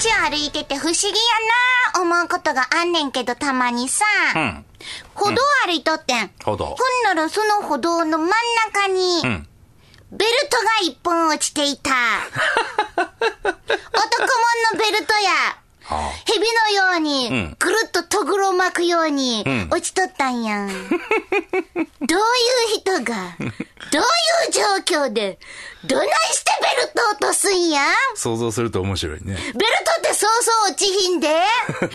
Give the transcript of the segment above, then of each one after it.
街を歩いてて不思議やな思うことがあんねんけど、たまにさ、うん、歩道歩いとってん、うん、ほんならその歩道の真ん中に、うん、ベルトが一本落ちていた男物のベルトや、蛇のようにぐるっととぐろを巻くように落ちとったんやん、うん、どういう人がどういう状況でどないしてベルト落とすんやん。想像すると面白いね。ベルトってそうそう落ちひんで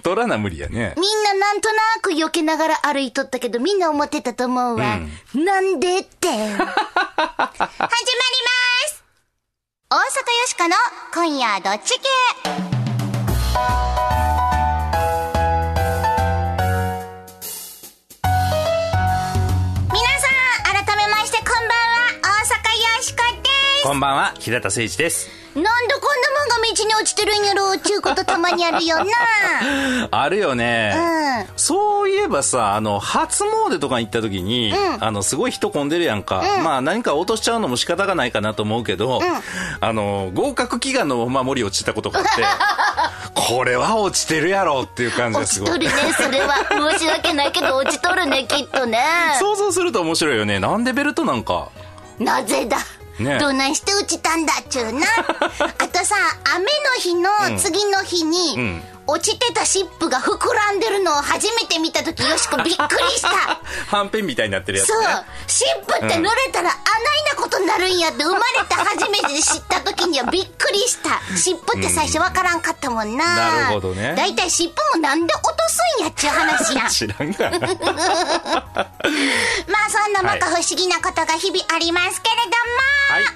取らな無理やね。みんななんとなく避けながら歩いとったけど、みんな思ってたと思うわ、うん、なんでって始まります。大阪よしこの今夜どっち系。こんばんは、平田誠一です。なんでこんなもんが道に落ちてるんやろうっていうことたまにあるよなあるよね、うん、そういえばさ、初詣とか行った時に、うん、すごい人混んでるやんか、うん、まあ何か落としちゃうのも仕方がないかなと思うけど、うん、合格祈願のお守り落ちたことがあってこれは落ちてるやろっていう感じがすごい落ちとるね。それは申し訳ないけど落ちとるね、きっとね。想像すると面白いよね。なんでベルトなんかなぜだね、どないして落ちたんだっちゅうなあとさ、雨の日の次の日に、うんうん、落ちてたシップが膨らんでるのを初めて見たとき、よしこびっくりしたはんぺんみたいになってるやつね。そう、シップって濡れたらあないなことになるんやって、生まれて初めて知ったときにはびっくりした。シップって最初わからんかったもんな、うん、なるほどね。だいたいシップもなんで落とすんやっちゅう話や知らんがなまあそんな摩訶不思議なことが日々ありますけれども、はい、さあこ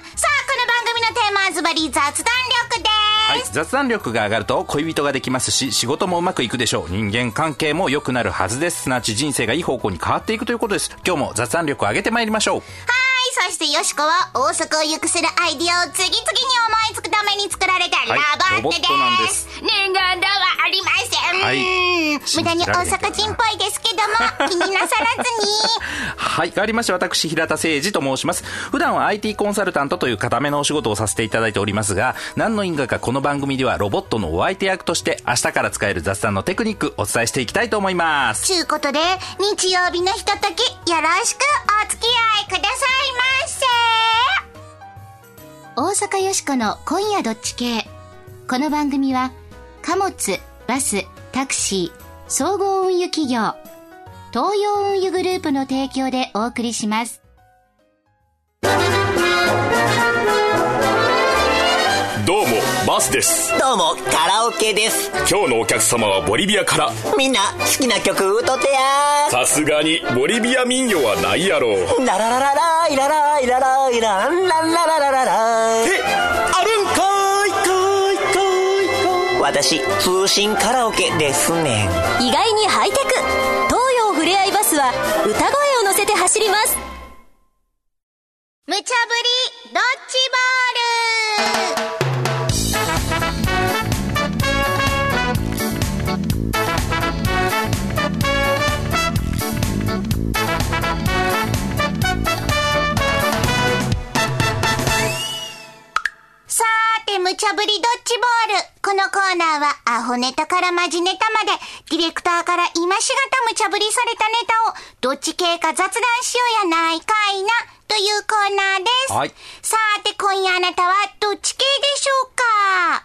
の番組のテーマはズバリ雑談力です。はい、雑談力が上がると恋人ができますし、仕事もうまくいくでしょう。人間関係も良くなるはずです。すなわち人生がいい方向に変わっていくということです。今日も雑談力を上げてまいりましょう。はい、そしてよしこは大阪を行くするアイディアを次々に思いつくために作られたロボットなんです。念願ではありません、はい、無駄に大阪人っぽいですけども気になさらずにはい、変わりまして私平田誠二と申します。普段は IT コンサルタントという固めのお仕事をさせていただいておりますが、何の因果かこの番組ではロボットのお相手役として明日から使える雑談のテクニックお伝えしていきたいと思います。ということで日曜日のひとときよろしくお付き合いくださいませ。大阪よしこの今夜どっち系。この番組は貨物・バス・タクシー総合運輸企業東洋運輸グループの提供でお送りします。どうもバスです。どうもカラオケです。今日のお客様はボリビアから。みんな好きな曲歌ってや。さすがにボリビア民謡はないやろ。ララララライラライラライランランラララララ。え、あるんかいかいかいか。私通信カラオケですね。意外にハイテク。東洋ふれあいバスは歌声を乗せて走ります。無茶ぶりドッジボール。無茶ぶりドッジボール。このコーナーはアホネタからマジネタまでディレクターから今しがた無茶ぶりされたネタをどっち系か雑談しようやないかいなというコーナーです、はい、さて今夜あなたはどっち系でしょうか。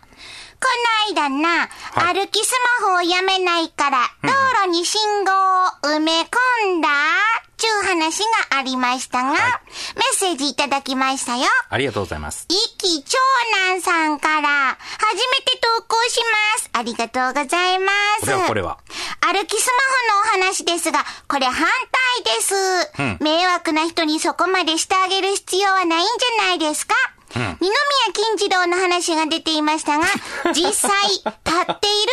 この間な、はい、歩きスマホをやめないから道路に信号を埋め込んだちゅう話がありましたが、はい、メッセージいただきましたよ。ありがとうございます。一期長男さんから初めて投稿します。ありがとうございます。これは歩きスマホのお話ですが、これ反対です、うん、迷惑な人にそこまでしてあげる必要はないんじゃないですか。うん、二宮金次郎の話が出ていましたが、実際立ってい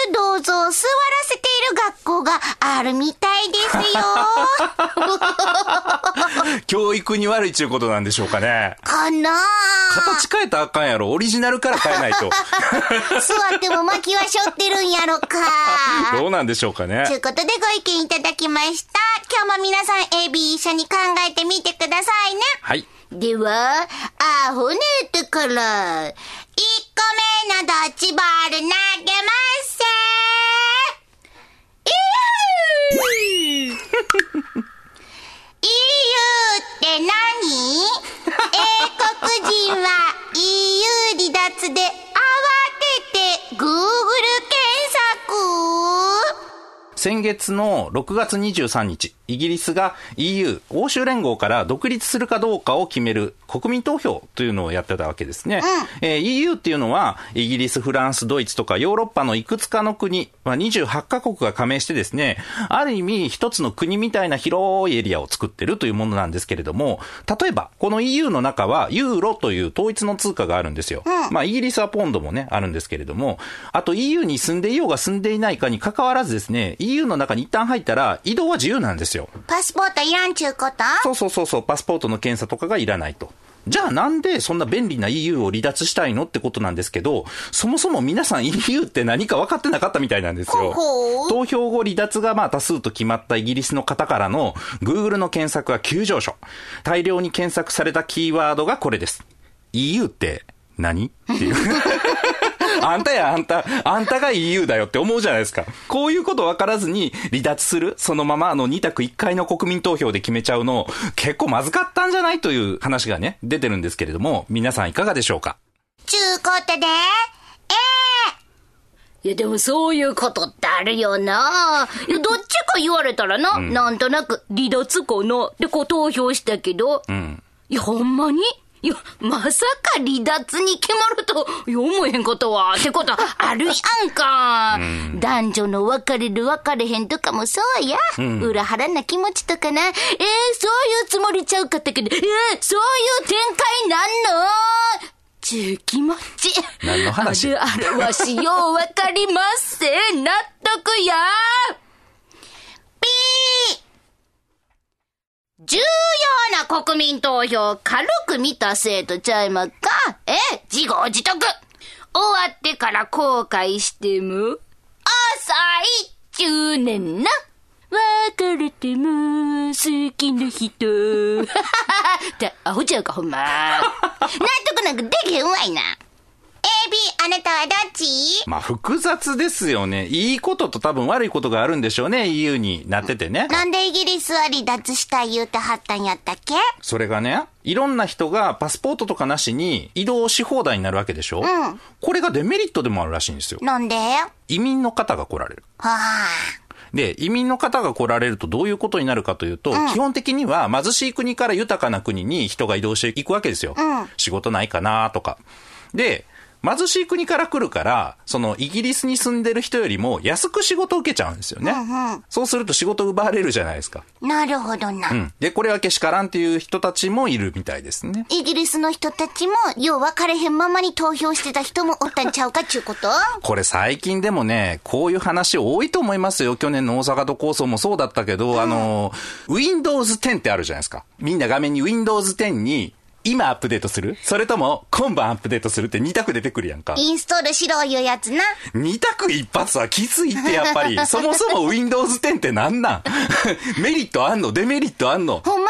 る銅像を座らせている学校があるみたいですよ教育に悪いということなんでしょうかね。かなぁ。形変えたらあかんやろ。オリジナルから変えないと座っても薪はしょってるんやろか。どうなんでしょうかね。ということでご意見いただきました。今日も皆さん AB 一緒に考えてみてくださいね。はい。ではアホネットから1個目のドッジボール投げまっせー EU って何？英国人は EU 離脱で慌てて Google 検索。先月の6月23日、イギリスが EU、欧州連合から独立するかどうかを決める国民投票というのをやってたわけですね。うん、EU っていうのは、イギリス、フランス、ドイツとかヨーロッパのいくつかの国、28カ国が加盟してですね、ある意味一つの国みたいな広いエリアを作ってるというものなんですけれども、例えば、この EU の中はユーロという統一の通貨があるんですよ。うん、イギリスはポンドもね、あるんですけれども、あと EU に住んでいようが住んでいないかに関わらずですね、EU の中に一旦入ったら移動は自由なんですよ。パスポートいらんちゅうこと？そう、パスポートの検査とかがいらないと。じゃあなんでそんな便利な EU を離脱したいのってことなんですけど、そもそも皆さん EU って何か分かってなかったみたいなんですよ。投票後離脱が多数と決まったイギリスの方からの Google の検索が急上昇。大量に検索されたキーワードがこれです。EU って何？っていう。あんたが EU だよって思うじゃないですか。こういうこと分からずに離脱する、そのまま2択1回の国民投票で決めちゃうの、結構まずかったんじゃないという話がね、出てるんですけれども、皆さんいかがでしょうか？ちゅうことで、いやでもそういうことってあるよな。いやどっちか言われたらな、なんとなく離脱かなって投票したけど、いやほんまにいや、まさか離脱に決まると思えへんことは、ってことあるやんか。うん、男女の別れる別れへんとかもそうや。うん、裏腹な気持ちとかな。そういうつもりちゃうかったけど、そういう展開なんのちゅう気持ち。何の話？あるわしようわかりません。納得や。ピー重要な国民投票を軽く見た生徒ちゃいまっか？自業自得。終わってから後悔しても、浅い中年な。別れても、好きな人。って、アホちゃうか、ほんま。納得なんかできへんわいな。AB、あなたはどっち？複雑ですよね。いいことと多分悪いことがあるんでしょうね、EU になっててね。なんでイギリスは離脱したい言うてはったんやったっけ？それがね、いろんな人がパスポートとかなしに移動し放題になるわけでしょ？うん。これがデメリットでもあるらしいんですよ。なんで？移民の方が来られる。はぁ。で、移民の方が来られるとどういうことになるかというと、基本的には貧しい国から豊かな国に人が移動していくわけですよ。うん。仕事ないかなとか。で、貧しい国から来るから、そのイギリスに住んでる人よりも安く仕事を受けちゃうんですよね。うんうん、そうすると仕事奪われるじゃないですか。なるほどな。うん。で、これはけしからんっていう人たちもいるみたいですね。イギリスの人たちも、よう分かれへんままに投票してた人もおったんちゃうかちゅうことこれ最近でもね、こういう話多いと思いますよ。去年の大阪都構想もそうだったけど、Windows 10ってあるじゃないですか。みんな画面に Windows 10に、今アップデートする？それとも今晩アップデートするって2択出てくるやんか。インストールしろいうやつな。2択一発はきついってやっぱり。そもそも Windows 10ってなんなん？メリットあんの？デメリットあんの？ほんまやわ。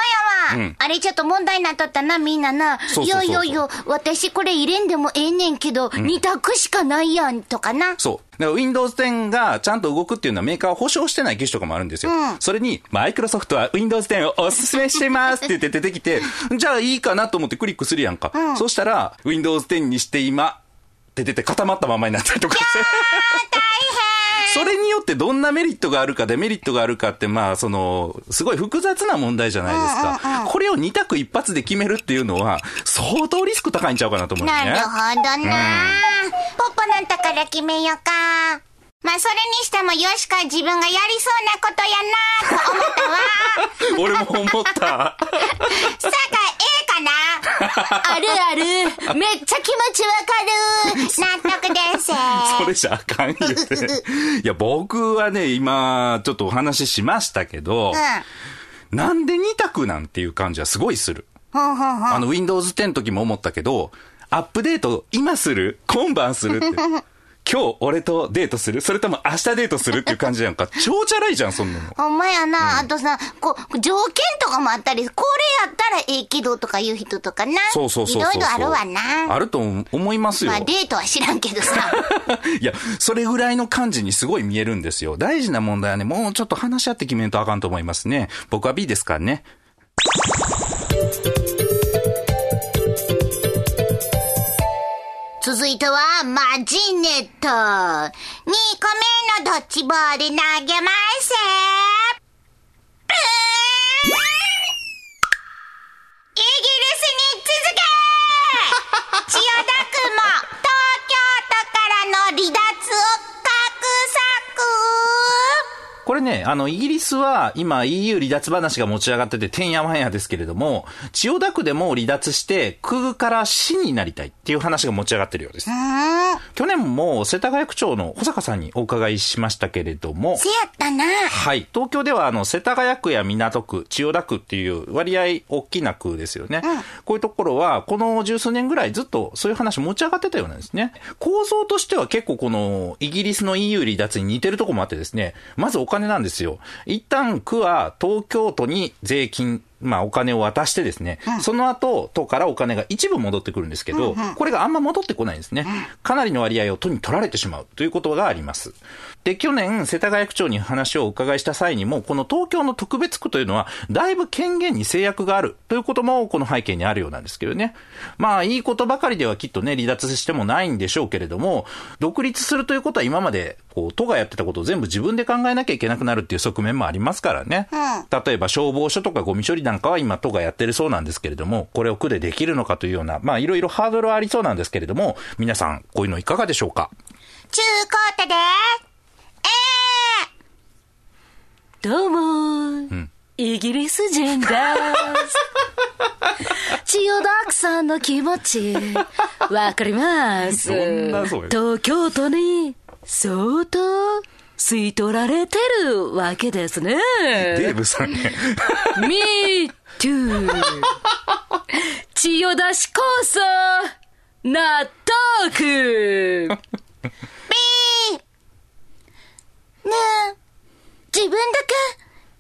うん、あれちょっと問題になっとったな、みんなな。そうそうそうそう。いよ私これ入れんでもええねんけど、2択しかないやんとかな。そう。Windows 10がちゃんと動くっていうのはメーカーは保証してない機種とかもあるんですよ。うん、それにマイクロソフトは Windows 10をおすすめしてますって言って出てきてじゃあいいかなと思ってクリックするやんか。うん、そうしたら Windows 10にして今って出て固まったままになったりとかしてそれによってどんなメリットがあるかデメリットがあるかって、すごい複雑な問題じゃないですか。うんうんうん、これを2択一発で決めるっていうのは、相当リスク高いんちゃうかなと思うんですね。なるほどな。ポッポなんだから決めようか。それにしてもよしか自分がやりそうなことやなと思ったわ。俺も思った。さか、かなあるある。めっちゃ気持ちわかる。納得です。それじゃあかんよね。いや、僕はね、今、ちょっとお話ししましたけど、なんで二択なんていう感じはすごいする。Windows 10の時も思ったけど、アップデート今する？今晩するって。今日俺とデートする？それとも明日デートする？っていう感じなんか超チャラいじゃんそんなの。お前やな、うん、あとさこう条件とかもあったり、これやったらええけどとかいう人とかな、そうそうそうそうそう、いろいろあるわな。あると思いますよ。まあデートは知らんけどさいやそれぐらいの感じにすごい見えるんですよ。大事な問題はね、もうちょっと話し合って決めるとあかんと思いますね。僕は B ですからね。続いてはマジネット。2個目のドッジボール投げませー。イギリスに続け。千代田区も東京都からの離脱を画策。これね、イギリスは今 EU 離脱話が持ち上がってててんやわんやですけれども、千代田区でも離脱して区から市になりたいっていう話が持ち上がってるようです。去年も世田谷区長の保坂さんにお伺いしましたけれども、せやったな。はい。東京では世田谷区や港区、千代田区っていう割合大きな区ですよね、うん。こういうところはこの十数年ぐらいずっとそういう話持ち上がってたようなんですね。構造としては結構このイギリスの EU 離脱に似てるところもあってですね、まずお金なんですよ。一旦区は東京都に税金、まあお金を渡してですね、うん、その後都からお金が一部戻ってくるんですけど、うんうん、これがあんま戻ってこないんですね。かなりの割合を都に取られてしまうということがあります。で、去年世田谷区長に話をお伺いした際にも、この東京の特別区というのはだいぶ権限に制約があるということもこの背景にあるようなんですけどね。まあいいことばかりではきっとね離脱してもないんでしょうけれども、独立するということは今までこう都がやってたことを全部自分で考えなきゃいけなくなるっていう側面もありますからね、うん、例えば消防署とかゴミ処理なんかは今都がやってるそうなんですけれども、これを区でできるのかというような、まあいろいろハードルはありそうなんですけれども、皆さんこういうのいかがでしょうか。中高手でどうもー、うん、イギリス人です千代田区さんの気持ちわかります東京都に相当吸い取られてるわけですね。デーブさんねMe too 千代田市こそ納得ねえ、自分だけ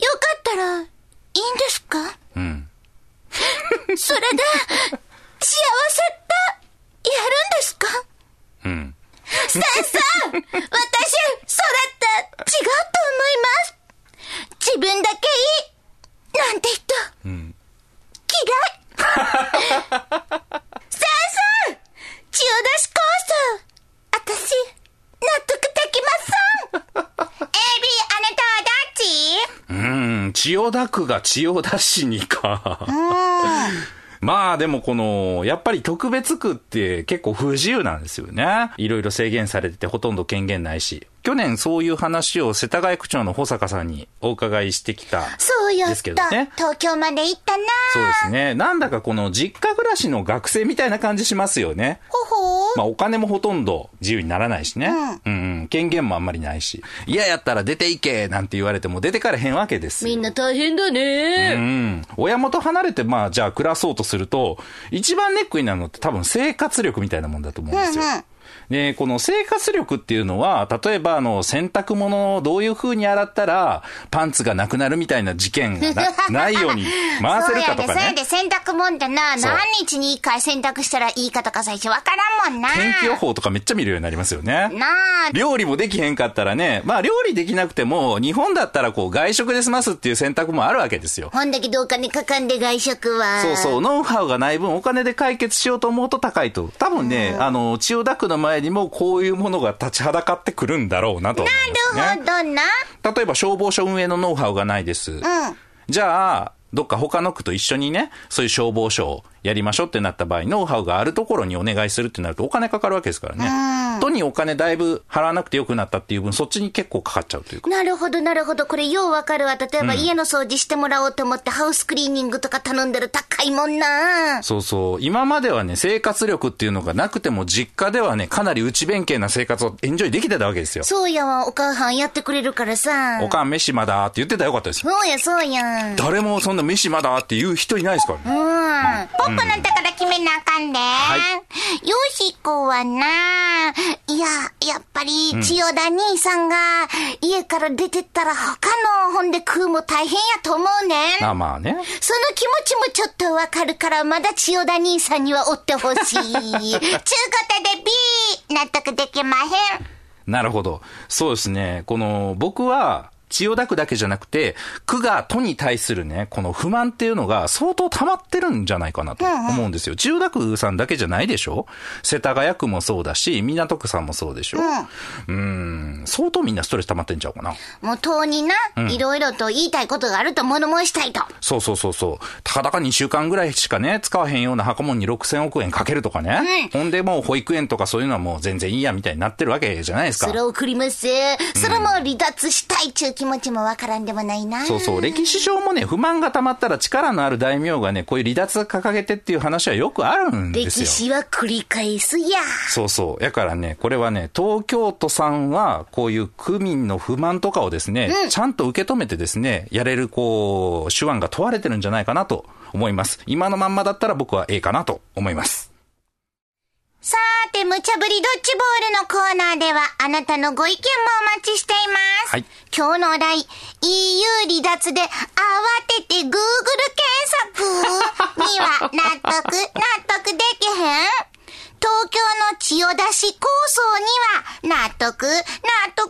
よかったらいいんですか？うん。それで幸せってやるんですか？うん。先生、私それって違うと思います。自分だけいいなんて人、うん、嫌い。先生、千代田市構想、私納得できません。千代田区が千代田市にかまあでもこのやっぱり特別区って結構不自由なんですよね。いろいろ制限されててほとんど権限ないし、去年そういう話を世田谷区長の保坂さんにお伺いしてきたんですけどね。東京まで行ったな。そうですね。なんだかこの実家暮らしの学生みたいな感じしますよね。ほほー。まあお金もほとんど自由にならないしね。うん。うん。権限もあんまりないし。嫌やったら出ていけなんて言われても出てからへんわけです。みんな大変だね。うん。親元離れてまあじゃあ暮らそうとすると、一番ネックになるのって多分生活力みたいなもんだと思うんですよ。うんうん。で、この生活力っていうのは、例えば洗濯物をどういう風に洗ったら、パンツがなくなるみたいな事件が ないように回せるかとかね。そうやで、洗濯物ってな、何日に一回洗濯したらいいかとか最初わからんもんな。天気予報とかめっちゃ見るようになりますよね。なあ。料理もできへんかったらね、まあ料理できなくても、日本だったらこう外食で済ますっていう選択もあるわけですよ。ほんだけどお金かかんで外食は。そうそう、ノウハウがない分お金で解決しようと思うと高いと。多分ね、千代田区の前にもこういうものが立ちはだかってくるんだろうなと思いますね。なるほどな。例えば消防署運営のノウハウがないです、うん、じゃあどっか他の区と一緒にね、そういう消防署をやりましょうってなった場合、ノウハウがあるところにお願いするってなるとお金かかるわけですからね。都にお金だいぶ払わなくてよくなったっていう分、そっちに結構かかっちゃうというか。なるほどなるほど、これようわかるわ。例えば家の掃除してもらおうと思って、ハウスクリーニングとか頼んだら高いもんな。そうそう、今まではね、生活力っていうのがなくても実家ではね、かなり内弁慶な生活をエンジョイできてたわけですよ。そうやわ、お母さんやってくれるからさ。おかん飯まだって言ってたらよかったですよ。そうやそうや。誰もそんな飯まだって言う人いないですからね。ポッポの宝決めなあかんで、はい、よしこはな、いややっぱり千代田兄さんが家から出てったら他の本で食うも大変やと思うねん。あ、まあね、その気持ちもちょっとわかるから、まだ千代田兄さんにはおってほしい。ちゅうことで B、 納得できまへん。なるほど、そうですね。この僕は千代田区だけじゃなくて、区が都に対するね、この不満っていうのが相当溜まってるんじゃないかなと思うんですよ。千代田区さんだけじゃないでしょ。世田谷区もそうだし、港区さんもそうでしょ。相当みんなストレス溜まってんちゃうかな。もう都にな、いろいろと言いたいことがあると物申したいと。そうそうそうそう。たかだか2週間ぐらいしかね、使わへんような箱物に6000億円かけるとかね。ほんでもう保育園とかそういうのはもう全然いいやみたいになってるわけじゃないですか。それを送ります。それも離脱したい中期気持ちもわからんでもないな。そうそう、歴史上もね、不満がたまったら力のある大名がね、こういう離脱掲げてっていう話はよくあるんですよ。歴史は繰り返すや。そうそう、やからね、これはね、東京都さんはこういう区民の不満とかをですね、ちゃんと受け止めてですね、やれるこう手腕が問われてるんじゃないかなと思います。今のまんまだったら僕はAかなと思います。さーて、無茶ぶりドッジボールのコーナーではあなたのご意見もお待ちしています。はい、今日のお題、 EU 離脱で慌てて Google 検索には納得できへん。東京の千代田市構想には納得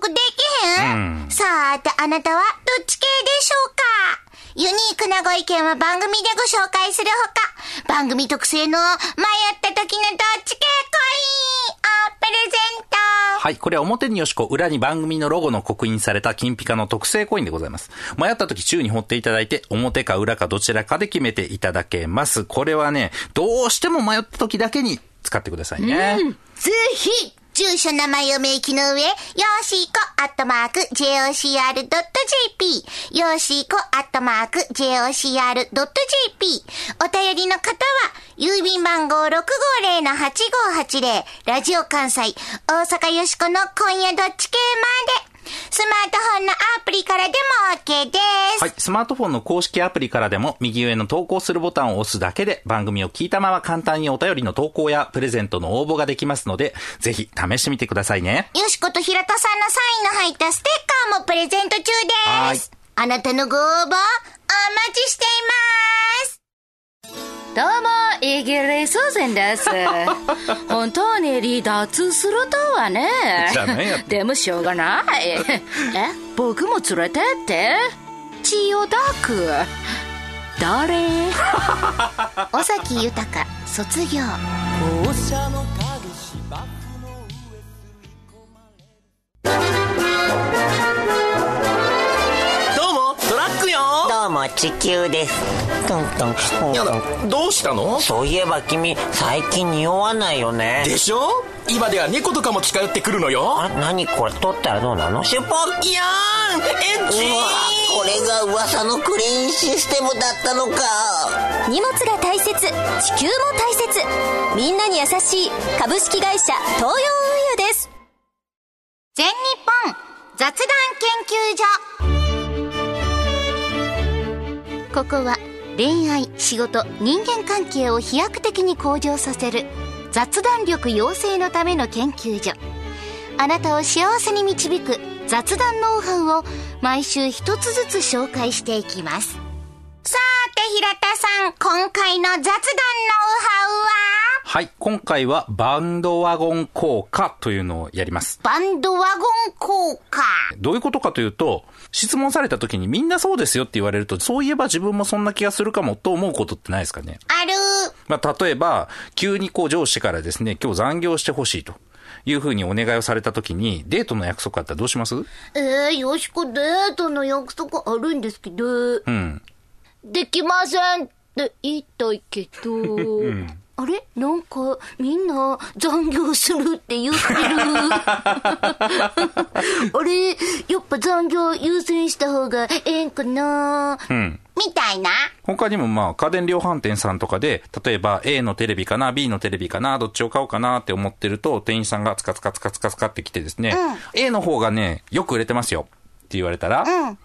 できへん。さーて、あなたはどっち系でしょうか。ユニークなご意見は番組でご紹介するほか、番組特製の迷った時のどっち系コインをプレゼント。はい、これは表によしこ、裏に番組のロゴの刻印された金ピカの特製コインでございます。迷った時宙に掘っていただいて、表か裏かどちらかで決めていただけます。これはね、どうしても迷った時だけに使ってくださいね。ぜひ住所名前を明記の上、よしこ@jocr.jp、 よしこ@jocr.jp。 お便りの方は郵便番号 650-8580、 ラジオ関西大阪よしこの今夜どっち系まで。スマートフォンのアプリからでも OK です。はい、スマートフォンの公式アプリからでも右上の投稿するボタンを押すだけで、番組を聞いたまま簡単にお便りの投稿やプレゼントの応募ができますので、ぜひ試してみてくださいね。よしこと平田さんのサインの入ったステッカーもプレゼント中です。あなたのご応募お待ちしています。どうも、イギリス人です。本当に離脱するとはね。でもしょうがない。僕も連れてって。千代田区。誰？尾崎豊、卒業。地球です。やだ、どうしたの？そういえば君、最近匂わないよね。でしょ？今では猫とかも近寄ってくるのよ。あ、何これ、取ったらどうなの？シュポキヤーン、エッチー。これが噂のクリーンシステムだったのか。荷物が大切、地球も大切、みんなに優しい株式会社東洋運輸です。全日本雑談研究所。ここは恋愛、仕事、人間関係を飛躍的に向上させる雑談力養成のための研究所。あなたを幸せに導く雑談ノウハウを毎週一つずつ紹介していきます。さて平田さん、今回の雑談ノウハウは？はい、今回はバンドワゴン効果というのをやります。バンドワゴン効果。どういうことかというと、質問された時にみんなそうですよって言われると、そういえば自分もそんな気がするかもと思うことってないですかね。ある。まあ、例えば、急にこう上司からですね、今日残業してほしいというふうにお願いをされた時に、デートの約束あったらどうします？よしこ、デートの約束あるんですけど、できませんって言いたいけど、あれ、なんかみんな残業するって言ってる。あれ、やっぱ残業優先した方がええんかな、みたいな。他にもまあ家電量販店さんとかで、例えば A のテレビかな B のテレビかな、どっちを買おうかなって思ってると、店員さんがつかってきてですね、A の方がねよく売れてますよって言われたら、あ、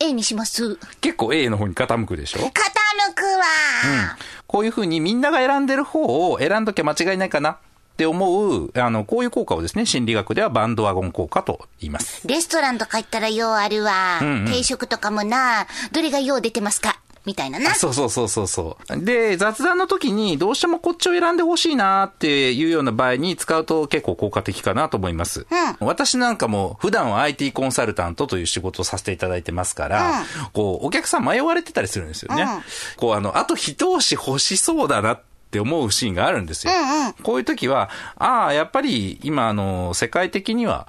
A にします。結構 A の方に傾くでしょ。傾のくわ、うん、こういうふうにみんなが選んでる方を選んどきゃ間違いないかなって思う、こういう効果をですね、心理学ではバンドワゴン効果と言います。レストランとか行ったらようあるわ、うんうん、定食とかもな、どれがよう出てますかみたいなな。そうそうそうそうそう。で、雑談の時にどうしてもこっちを選んでほしいなっていうような場合に使うと結構効果的かなと思います。うん、私なんかも普段は IT コンサルタントという仕事をさせていただいてますから、うん、こうお客さん迷われてたりするんですよね。うん、こうあと一押し欲しそうだなって思うシーンがあるんですよ。うんうん、こういう時はやっぱり今世界的には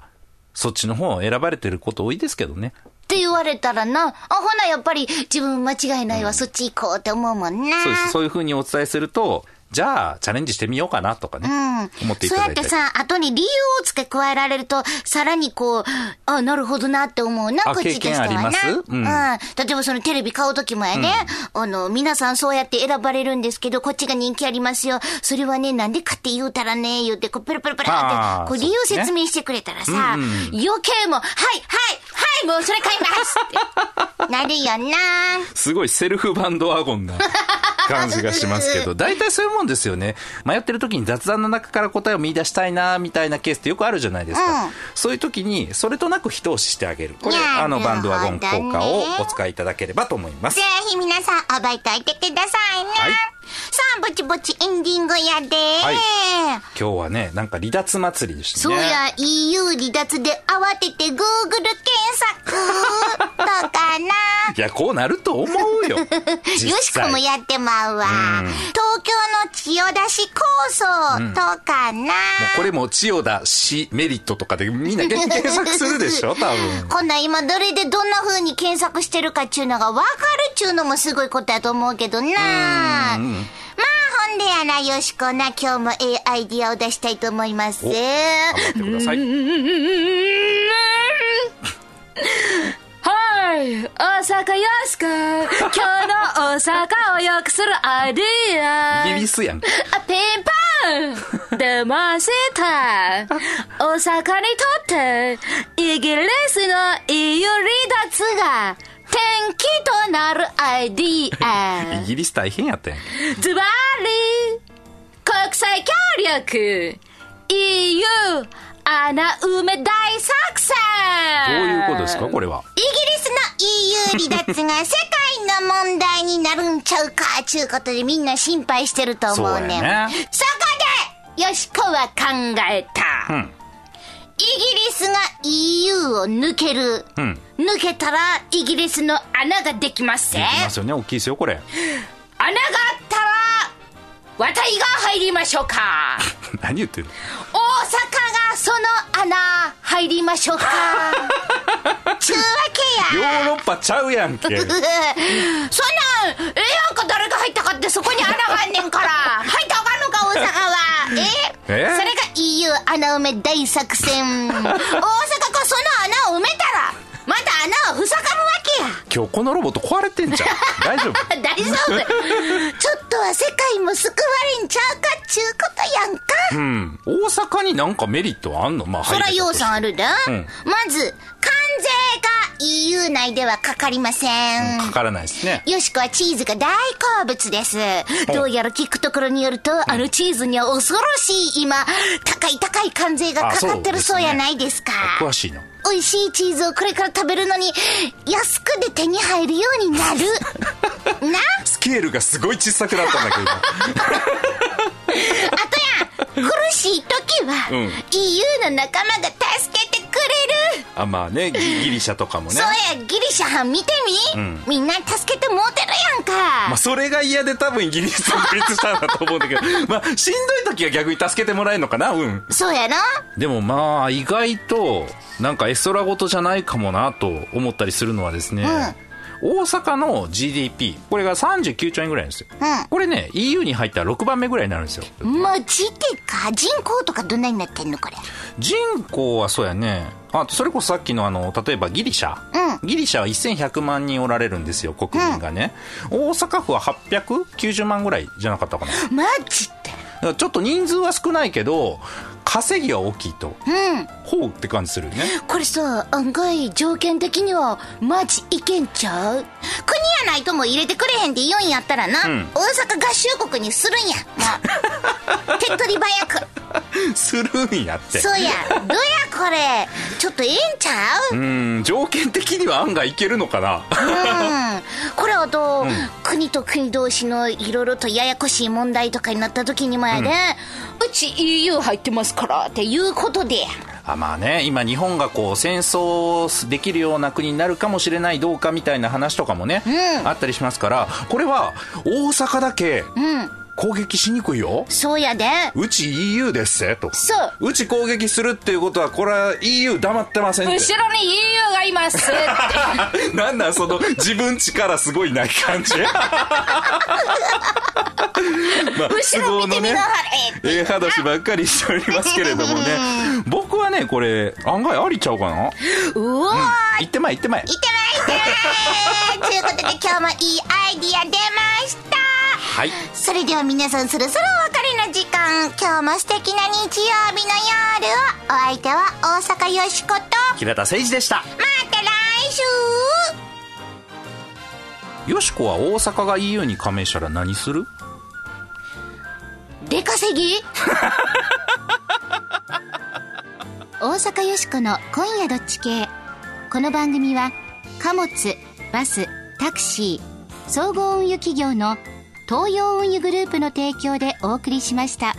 そっちの方を選ばれてること多いですけどね。って言われたらな、ほなやっぱり自分間違いないわ、うん、そっち行こうって思うもんね。そうです。そういう風にお伝えすると、じゃあチャレンジしてみようかなとかね、うん、思っていただいて。そうやってさ、後に理由を付け加えられると、さらにこう、なるほどなって思うな、こっちとしてはな。経験あります？うん。例えばそのテレビ買うときもやね、うん、皆さんそうやって選ばれるんですけど、こっちが人気ありますよ。それはね、なんでかって言うたらね、言って、こう、ペラペラペラって、こう、理由説明してくれたらさ、ね、うんうん、余計も、はい、はい、はい、もうそれ買いますってなるよな。すごいセルフバンドワゴンな感じがしますけど、大体そういうもんですよね。迷ってる時に雑談の中から答えを見出したいなみたいなケースってよくあるじゃないですか、うん、そういう時にそれとなく一押ししてあげる、これバンドワゴン効果をお使いいただければと思います。ぜひ皆さん覚えておいてくださいね、はい、さあぼちぼちエンディングやで、はい、今日はね、なんか離脱祭りでしたね。そうや、 EU 離脱で慌てて Google 検索とかな。いや、こうなると思うよ。よしこもやってまうわ、うん、東京の千代田市構想とかな、うん、もうこれも千代田市メリットとかでみんな検索するでしょ多分。こんな今どれでどんな風に検索してるかっちゅうのが分かるっちゅうのもすごいことやと思うけどな。まあほんでやな、よしこな、今日もアイディアを出したいと思います。頑張ってください。大阪よしこ、今日の大阪をよくするアイディア。イギリスやん。ピンポン出ました。大阪にとってイギリスの EU 離脱が転機となるアイディア。イギリス大変やったやん。ズバリ国際協力 EU 穴埋め大作戦。どういうことですかこれは。イギリスの EU 離脱が世界の問題になるんちゃうかちゅうことでみんな心配してると思うね。 そうやね。そこでよしこは考えた、うん、イギリスが EU を抜ける、うん、抜けたらイギリスの穴ができますね。できますよね、大きいですよこれ。穴があったらわたいが入りましょうか。何言ってるの。大阪がその穴入りましょうか。ちゅうわけや。ヨーロッパちゃうやんけ。そんなんよく誰が入ったかってそこに穴があんねんから。入ったかんのか大阪は。それが EU 穴埋め大作戦。大阪がその穴を埋めたらまた穴を塞がるわけや。今日このロボット壊れてんじゃん。大丈夫。大丈夫。ちょっとは世界も救われんちゃうかっちゅうことやんか。うん。大阪になんかメリットあんの。まあそら要素あるだ、うん、まず関税が EU 内ではかかりません、うん、かからないですね。よしこはチーズが大好物です。どうやら聞くところによると、うん、チーズには恐ろしい今高い関税がかかってるそうやないですか。詳しいな。美味しいチーズをこれから食べるのに安くで手に入るようになる。な？スケールがすごい小さくなったんだけど今。あとや、苦しい時は、うん、EU の仲間が助けてくれる。まあね、ギリシャとかもね。そうや、ギリシャ見てみ、うん、みんな助けてもうてるやんか。まあそれが嫌で多分イギリスに孤立したんだと思うんだけど。まあしんどい時は逆に助けてもらえるのかな。うん。そうやな。でもまあ意外となんか絵空事じゃないかもなと思ったりするのはですね、うん、大阪の GDP これが39兆円ぐらいなんですよ、うん、これね EU に入ったら6番目ぐらいになるんですよ。マジでか。人口とかどんなになってんのこれ。人口はそうやね、それこそさっきの例えばギリシャ、うん、ギリシャは1100万人おられるんですよ国民がね、うん、大阪府は890万ぐらいじゃなかったかな。マジでからちょっと人数は少ないけど稼ぎは大きいと、うん、ほうって感じするよね。これさ、案外条件的にはマジいけんちゃう。国やないとも入れてくれへんでいよんやったらな、うん、大阪合衆国にするんやもう手っ取り早くするんやって。そうやどやこれちょっとええんちゃう。条件的には案外いけるのかなこれあと、うん、国と国同士のいろいろとややこしい問題とかになった時にもやで、うち EU 入ってますからっていうことで、あ、まあね、今日本がこう戦争できるような国になるかもしれないどうかみたいな話とかもね、あったりしますから、これは大阪だけ、攻撃しにくいよ。そうやで。うち EU ですせと。そう。うち攻撃するっていうことはこれは EU 黙ってませんって。後ろに EU がいますって。なんなんその自分力すごいない感じ。まあ、後ろ見てみなはれ。ええ話ばっかりしておりますけれどもね。僕はねこれ案外ありちゃうかな。うわ、うん。行ってまい。ということで今日もいいアイディア出ました。はい、それでは皆さんそろそろお別れの時間。今日も素敵な日曜日の夜を。お相手は大阪よしこと平田誠二でした。また来週。よしこは大阪が EU に加盟したら何する？出稼ぎ大阪よしこの今夜どっち系。この番組は貨物、バス、タクシー、総合運輸企業の東洋運輸グループの提供でお送りしました。